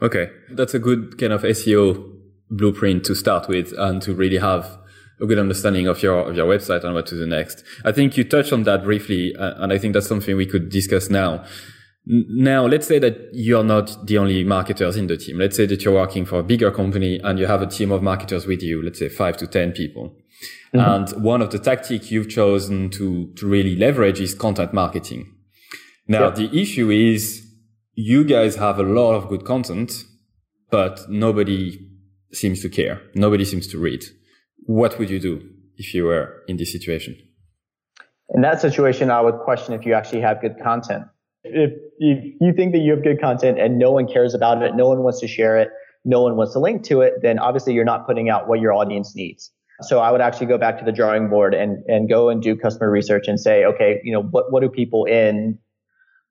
Okay. That's a good kind of S E O blueprint to start with and to really have a good understanding of your of your website and what to do next. I think you touched on that briefly, uh, and I think that's something we could discuss now. N- now, let's say that you're not the only marketers in the team. Let's say that you're working for a bigger company and you have a team of marketers with you, let's say five to ten people. Mm-hmm. And one of the tactics you've chosen to to really leverage is content marketing. Now, yep. The issue is you guys have a lot of good content, but nobody seems to care. Nobody seems to read. What would you do if you were in this situation? In that situation, I would question if you actually have good content. If you think that you have good content and no one cares about it, no one wants to share it, no one wants to link to it, then obviously you're not putting out what your audience needs. So I would actually go back to the drawing board and, and go and do customer research and say, okay, you know, what, what do people in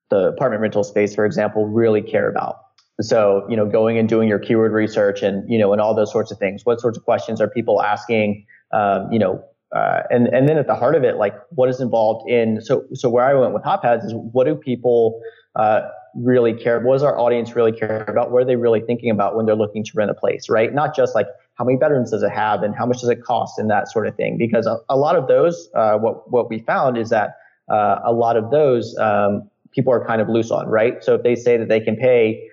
the apartment rental space, for example, really care about? So, you know, going and doing your keyword research and, you know, and all those sorts of things. What sorts of questions are people asking? Um, you know, uh, and, and then at the heart of it, like what is involved in, so, so where I went with Hotpads is what do people, uh, really care? What does our audience really care about? What are they really thinking about when they're looking to rent a place, right? Not just like how many bedrooms does it have and how much does it cost and that sort of thing. Because a, a lot of those, uh, what, what we found is that, uh, a lot of those, um, people are kind of loose on, right? So if they say that they can pay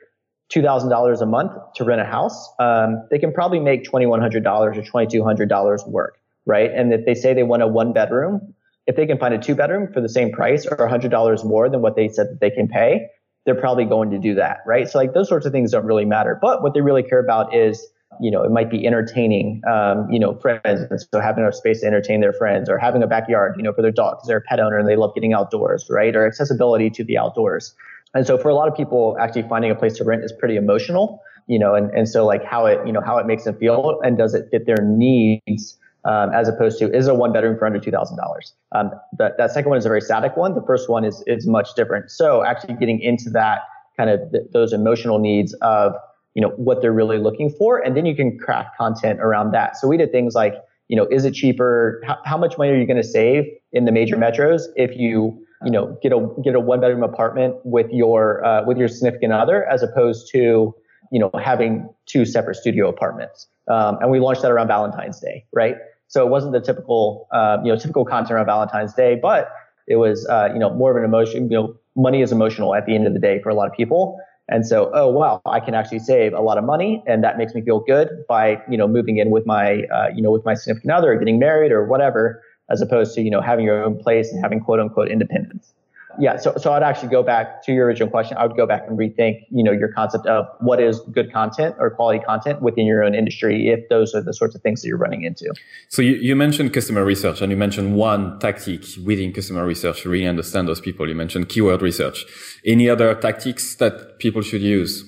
two thousand dollars a month to rent a house, um, they can probably make two thousand one hundred dollars or two thousand two hundred dollars work, right? And if they say they want a one bedroom, if they can find a two bedroom for the same price or one hundred dollars more than what they said that they can pay, they're probably going to do that, right? So like those sorts of things don't really matter. But what they really care about is, you know, it might be entertaining, um, you know, friends. And so having a space to entertain their friends or having a backyard, you know, for their dog because they're a pet owner and they love getting outdoors, right? Or accessibility to the outdoors. And so for a lot of people, actually finding a place to rent is pretty emotional, you know, and, and so like how it, you know, how it makes them feel and does it fit their needs, um, as opposed to is a one bedroom for under two thousand dollars. Um, that, that second one is a very static one. The first one is, is much different. So actually getting into that kind of th- those emotional needs of, you know, what they're really looking for. And then you can craft content around that. So we did things like, you know, is it cheaper? How, how much money are you going to save in the major metros if you, you know, get a, get a one bedroom apartment with your, uh, with your significant other, as opposed to, you know, having two separate studio apartments. Um, and we launched that around Valentine's Day, right? So it wasn't the typical, uh, you know, typical content around Valentine's Day, but it was, uh, you know, more of an emotion, you know, money is emotional at the end of the day for a lot of people. And so, oh, wow, I can actually save a lot of money. And that makes me feel good by, you know, moving in with my, uh, you know, with my significant other or getting married or whatever, as opposed to, you know, having your own place and having quote unquote independence. Yeah. So, so I'd actually go back to your original question. I would go back and rethink, you know, your concept of what is good content or quality content within your own industry, if those are the sorts of things that you're running into. So you, you mentioned customer research and you mentioned one tactic within customer research to really understand those people. You mentioned keyword research. Any other tactics that people should use?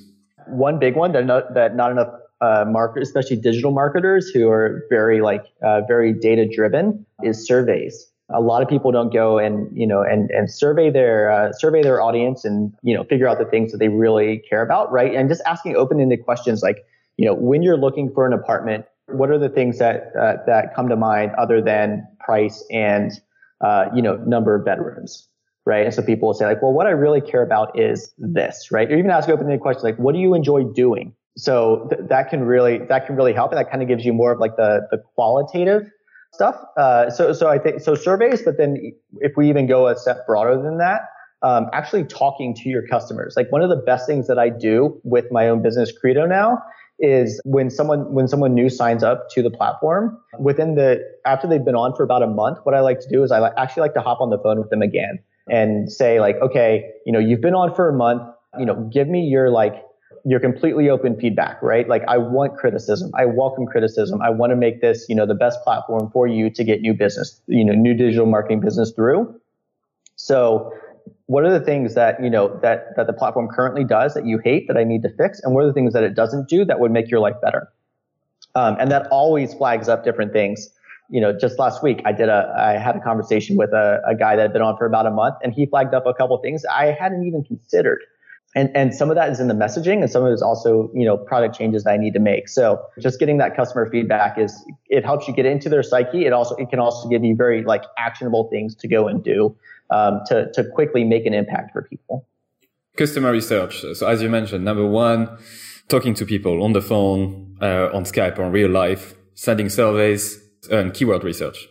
One big one that not, that not enough Uh, marketers, especially digital marketers who are very like, uh, very data driven is surveys. A lot of people don't go and, you know, and, and survey their, uh, survey their audience and, you know, figure out the things that they really care about. Right. And just asking open-ended questions like, you know, when you're looking for an apartment, what are the things that, uh, that come to mind other than price and, uh, you know, number of bedrooms. Right. And so people will say like, well, what I really care about is this, right. Or even ask open-ended questions like, what do you enjoy doing? So th- that can really, that can really help. And that kind of gives you more of like the, the qualitative stuff. Uh, so, so I think, so surveys, but then if we even go a step broader than that, um, actually talking to your customers, like one of the best things that I do with my own business Credo now is when someone, when someone new signs up to the platform within the, after they've been on for about a month, what I like to do is I actually like to hop on the phone with them again and say like, okay, you know, you've been on for a month, you know, give me your like, your completely open feedback, right? Like I want criticism. I welcome criticism. I want to make this, you know, the best platform for you to get new business, you know, new digital marketing business through. So what are the things that, you know, that, that the platform currently does that you hate that I need to fix? And what are the things that it doesn't do that would make your life better? Um, and that always flags up different things. You know, just last week I did a, I had a conversation with a, a guy that had been on for about a month, and he flagged up a couple of things I hadn't even considered. And, and some of that is in the messaging, and some of it is also, you know, product changes that I need to make. So just getting that customer feedback is, it helps you get into their psyche. It also, it can also give you very like actionable things to go and do, um, to, to quickly make an impact for people. Customer research. So as you mentioned, number one, talking to people on the phone, uh, on Skype, on real life, sending surveys and keyword research.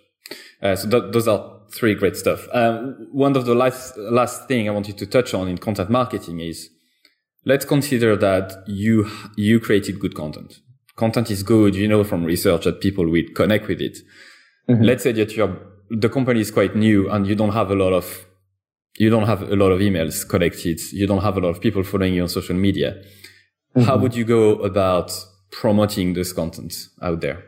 Uh, so th- those are three great stuff. Um, one of the last, last thing I wanted to touch on in content marketing is, let's consider that you, you created good content. Content is good. You know from research that people will connect with it. Mm-hmm. Let's say that you're, the company is quite new and you don't have a lot of, you don't have a lot of emails collected. You don't have a lot of people following you on social media. Mm-hmm. How would you go about promoting this content out there?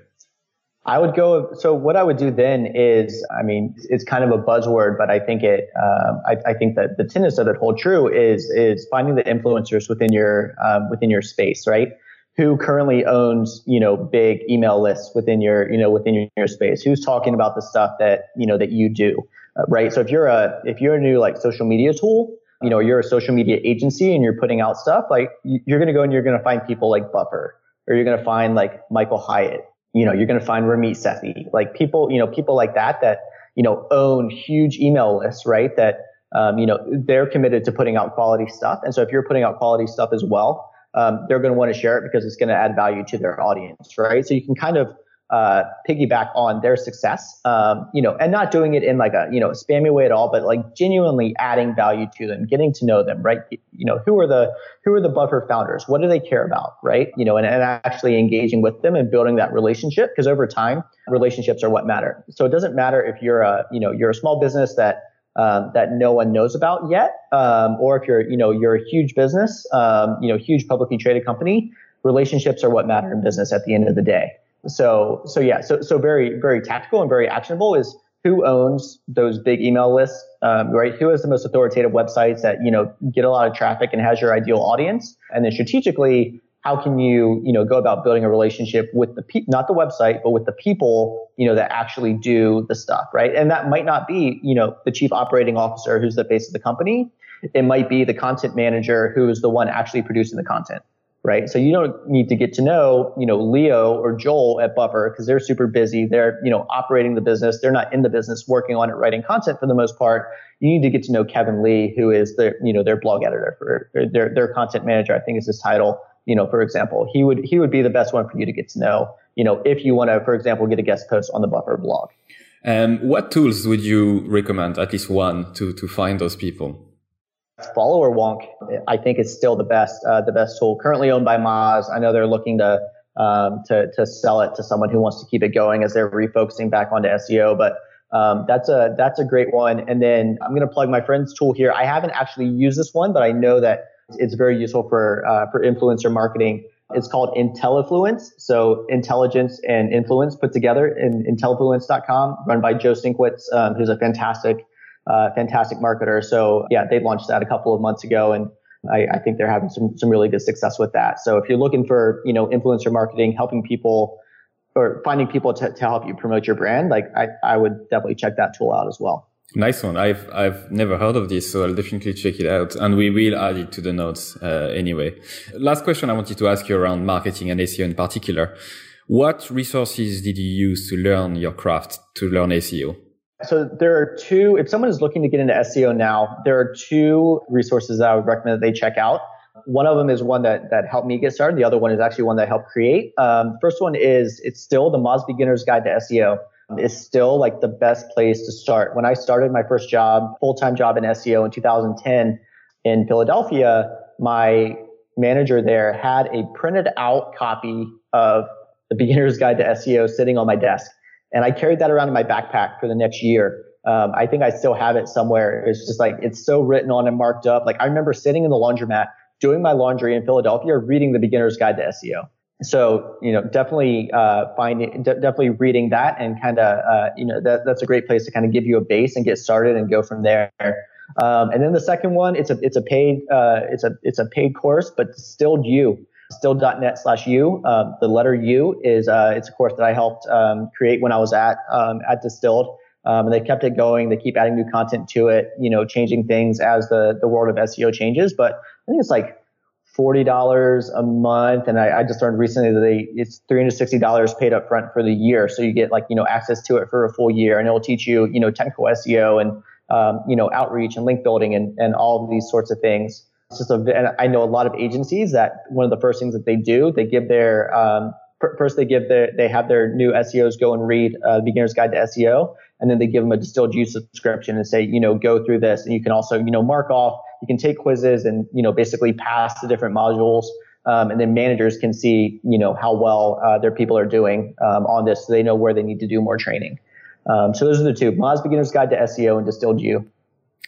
I would go, so what I would do then is, I mean, it's kind of a buzzword, but I think it, um, I, I think that the tenets of it hold true is, is finding the influencers within your, um, within your space, right? Who currently owns, you know, big email lists within your, you know, within your, your space? Who's talking about the stuff that, you know, that you do, uh, right? So if you're a, if you're a new like social media tool, you know, you're a social media agency and you're putting out stuff, like you're going to go and you're going to find people like Buffer, or you're going to find like Michael Hyatt. You know, you're going to find Ramit Sethi, like people, you know, people like that, that, you know, own huge email lists, right? That, um, you know, they're committed to putting out quality stuff. And so if you're putting out quality stuff as well, um, they're going to want to share it because it's going to add value to their audience, right? So you can kind of, uh, piggyback on their success, um, you know, and not doing it in like a, you know, spammy way at all, but like genuinely adding value to them, getting to know them, right? You know, who are the, who are the Buffer founders? What do they care about? Right. You know, and, and actually engaging with them and building that relationship, because over time relationships are what matter. So it doesn't matter if you're a, you know, you're a small business that, um, that no one knows about yet. Um, or if you're, you know, you're a huge business, um, you know, huge publicly traded company, relationships are what matter in business at the end of the day. So, so yeah, so, so very, very tactical and very actionable is who owns those big email lists, um, right? Who has the most authoritative websites that, you know, get a lot of traffic and has your ideal audience? And then strategically, how can you, you know, go about building a relationship with the people, not the website, but with the people, you know, that actually do the stuff, right? And that might not be, you know, the chief operating officer who's the face of the company. It might be the content manager who is the one actually producing the content. Right. So you don't need to get to know, you know, Leo or Joel at Buffer because they're super busy. They're, you know, operating the business. They're not in the business working on it, writing content for the most part. You need to get to know Kevin Lee, who is their, you know, their blog editor for their, their content manager, I think is his title, you know, for example. He would, he would be the best one for you to get to know, you know, if you want to, for example, get a guest post on the Buffer blog. Um, what tools would you recommend, at least one, to, to find those people? Follower Wonk, I think, is still the best, uh, the best tool. Currently owned by Moz. I know they're looking to, um, to, to sell it to someone who wants to keep it going as they're refocusing back onto S E O. But, um, that's a, that's a great one. And then I'm going to plug my friend's tool here. I haven't actually used this one, but I know that it's very useful for, uh, for influencer marketing. It's called IntelliFluence. So intelligence and influence put together in IntelliFluence dot com, run by Joe Sinkwitz, um, who's a fantastic Uh, fantastic marketer. So yeah, they launched that a couple of months ago, and I, I think they're having some, some really good success with that. So if you're looking for, you know, influencer marketing, helping people or finding people to, to help you promote your brand, like I, I would definitely check that tool out as well. Nice one. I've, I've never heard of this, so I'll definitely check it out, and we will add it to the notes, uh, anyway. Last question I wanted to ask you around marketing and S E O in particular. What resources did you use to learn your craft, to learn S E O? So there are two, if someone is looking to get into S E O now, there are two resources that I would recommend that they check out. One of them is one that, that helped me get started. The other one is actually one that I helped create. Um, first one is, it's still the Moz Beginner's Guide to S E O. It's still like the best place to start. When I started my first job, full-time job in S E O in two thousand ten in Philadelphia, my manager there had a printed out copy of the Beginner's Guide to S E O sitting on my desk. And I carried that around in my backpack for the next year. Um, I think I still have it somewhere. It's just like, it's so written on and marked up. Like I remember sitting in the laundromat doing my laundry in Philadelphia, reading the Beginner's Guide to S E O. So, you know, definitely, uh, finding, de- definitely reading that and kind of, uh, you know, that, that's a great place to kind of give you a base and get started and go from there. Um, and then the second one, it's a, it's a paid, uh, it's a, it's a paid course, but Distilled U, distilled.net slash U. Um, the letter U is, uh, it's a course that I helped, um, create when I was at, um, at Distilled. Um, and they kept it going. They keep adding new content to it, you know, changing things as the, the world of S E O changes. But I think it's like forty dollars a month. And I, I just learned recently that they, it's three hundred sixty dollars paid up front for the year. So you get like, you know, access to it for a full year, and it will teach you, you know, technical S E O and, um, you know, outreach and link building and, and all of these sorts of things. It's just a, and I know a lot of agencies that one of the first things that they do, they give their, um, First, they give their, they have their new S E Os go and read uh, Beginner's Guide to S E O, and then they give them a Distilled U subscription and say, you know, go through this, and you can also, you know, mark off, you can take quizzes and, you know, basically pass the different modules, um, and then managers can see, you know, how well uh, their people are doing um, on this, so they know where they need to do more training. Um, so those are the two: Moz Beginner's Guide to S E O and Distilled U.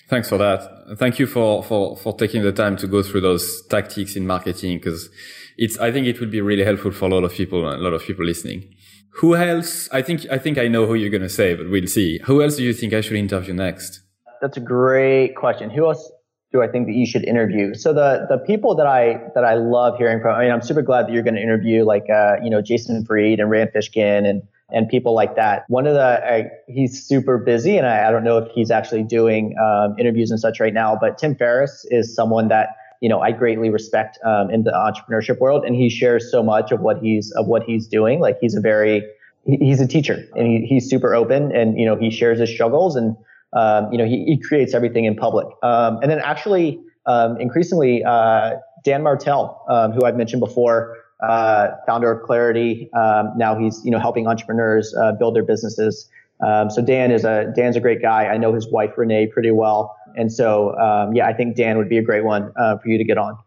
Thanks for that. Thank you for, for, for taking the time to go through those tactics in marketing, because it's, I think it would be really helpful for a lot of people, a lot of people listening. Who else? I think, I think I know who you're going to say, but we'll see. Who else do you think I should interview next? That's a great question. Who else do I think that you should interview? So the, the people that I, that I love hearing from, I mean, I'm super glad that you're going to interview like, uh, you know, Jason Fried and Rand Fishkin and, and people like that. One of the, I, he's super busy, and I, I don't know if he's actually doing um, interviews and such right now, but Tim Ferriss is someone that, you know, I greatly respect um, in the entrepreneurship world. And he shares so much of what he's, of what he's doing. Like he's a very, he, he's a teacher, and he, he's super open, and, you know, he shares his struggles, and, um, you know, he, he creates everything in public. Um, and then actually, um, increasingly, uh, Dan Martell, um, who I've mentioned before, uh, founder of Clarity. Um, now he's, you know, helping entrepreneurs, uh, build their businesses. Um, so Dan is a, Dan's a great guy. I know his wife, Renee, pretty well. And so, um, yeah, I think Dan would be a great one, uh, for you to get on.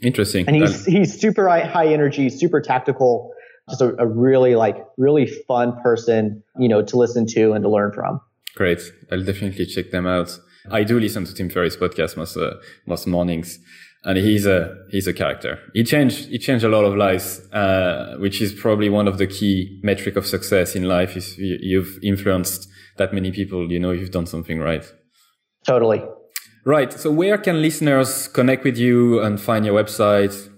Interesting. And he's, um, he's super high energy, super tactical, just a, a really like, really fun person, you know, to listen to and to learn from. Great. I'll definitely check them out. I do listen to Tim Ferriss' podcast most, uh, most mornings. And he's a, he's a character. He changed, he changed a lot of lives, uh, which is probably one of the key metric of success in life, is you, you've influenced that many people, you know, you've done something right. Totally. Right. So where can listeners connect with you and find your website,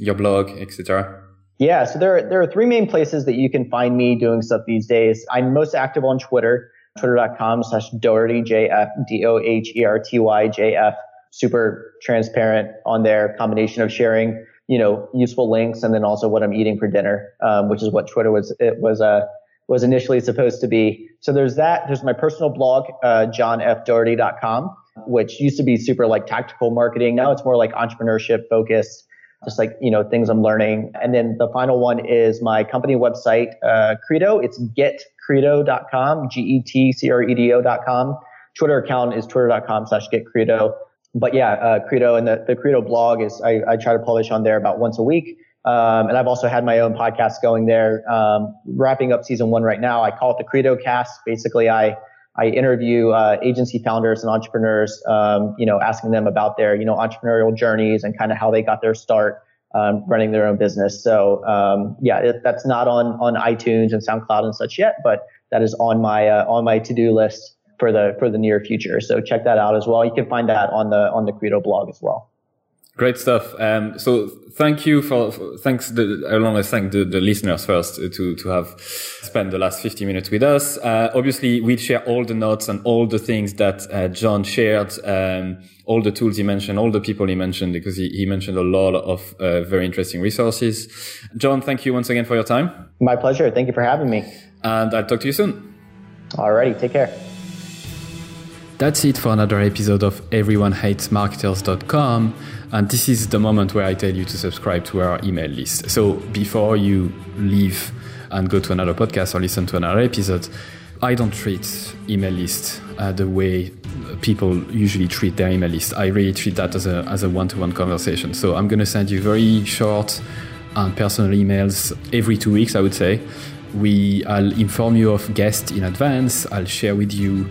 your blog, et cetera? Yeah. So there are, there are three main places that you can find me doing stuff these days. I'm most active on Twitter, twitter.com slash Doherty, JF, D O H E R T Y, J F. Super transparent on their combination of sharing, you know, useful links, and then also what I'm eating for dinner, um, which is what Twitter was, it was, uh, was initially supposed to be. So there's that. There's my personal blog, uh, john f doherty dot com, which used to be super like tactical marketing. Now it's more like entrepreneurship focused, just like, you know, things I'm learning. And then the final one is my company website, uh, Credo. It's get credo dot com, G E T C R E D O dot com. Twitter account is twitter.com slash getcredo. But yeah, uh, Credo, and the, the Credo blog is, I, I try to publish on there about once a week. Um, and I've also had my own podcast going there, um, wrapping up season one right now. I call it the Credo Cast. Basically, I, I interview, uh, agency founders and entrepreneurs, um, you know, asking them about their, you know, entrepreneurial journeys and kind of how they got their start, um, running their own business. So, um, yeah, it, that's not on, on iTunes and SoundCloud and such yet, but that is on my, uh, on my to-do list for the, for the near future. So check that out as well. You can find that on the, on the Credo blog as well. Great stuff. Um, so thank you for, for thanks. The, I want to thank the, the listeners first to, to have spent the last fifty minutes with us. Uh, obviously we'll share all the notes and all the things that, uh, John shared, um, all the tools he mentioned, all the people he mentioned, because he, he mentioned a lot of, uh, very interesting resources. John, thank you once again for your time. My pleasure. Thank you for having me. And I'll talk to you soon. Alrighty. Take care. That's it for another episode of everyone hates marketers dot com, and this is the moment where I tell you to subscribe to our email list. So before you leave and go to another podcast or listen to another episode, I don't treat email lists uh, the way people usually treat their email list. I really treat that as a as a one-to-one conversation. So I'm going to send you very short and personal emails every two weeks, I would say. We I'll inform you of guests in advance. I'll share with you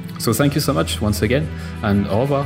So thank you so much once again, and au revoir.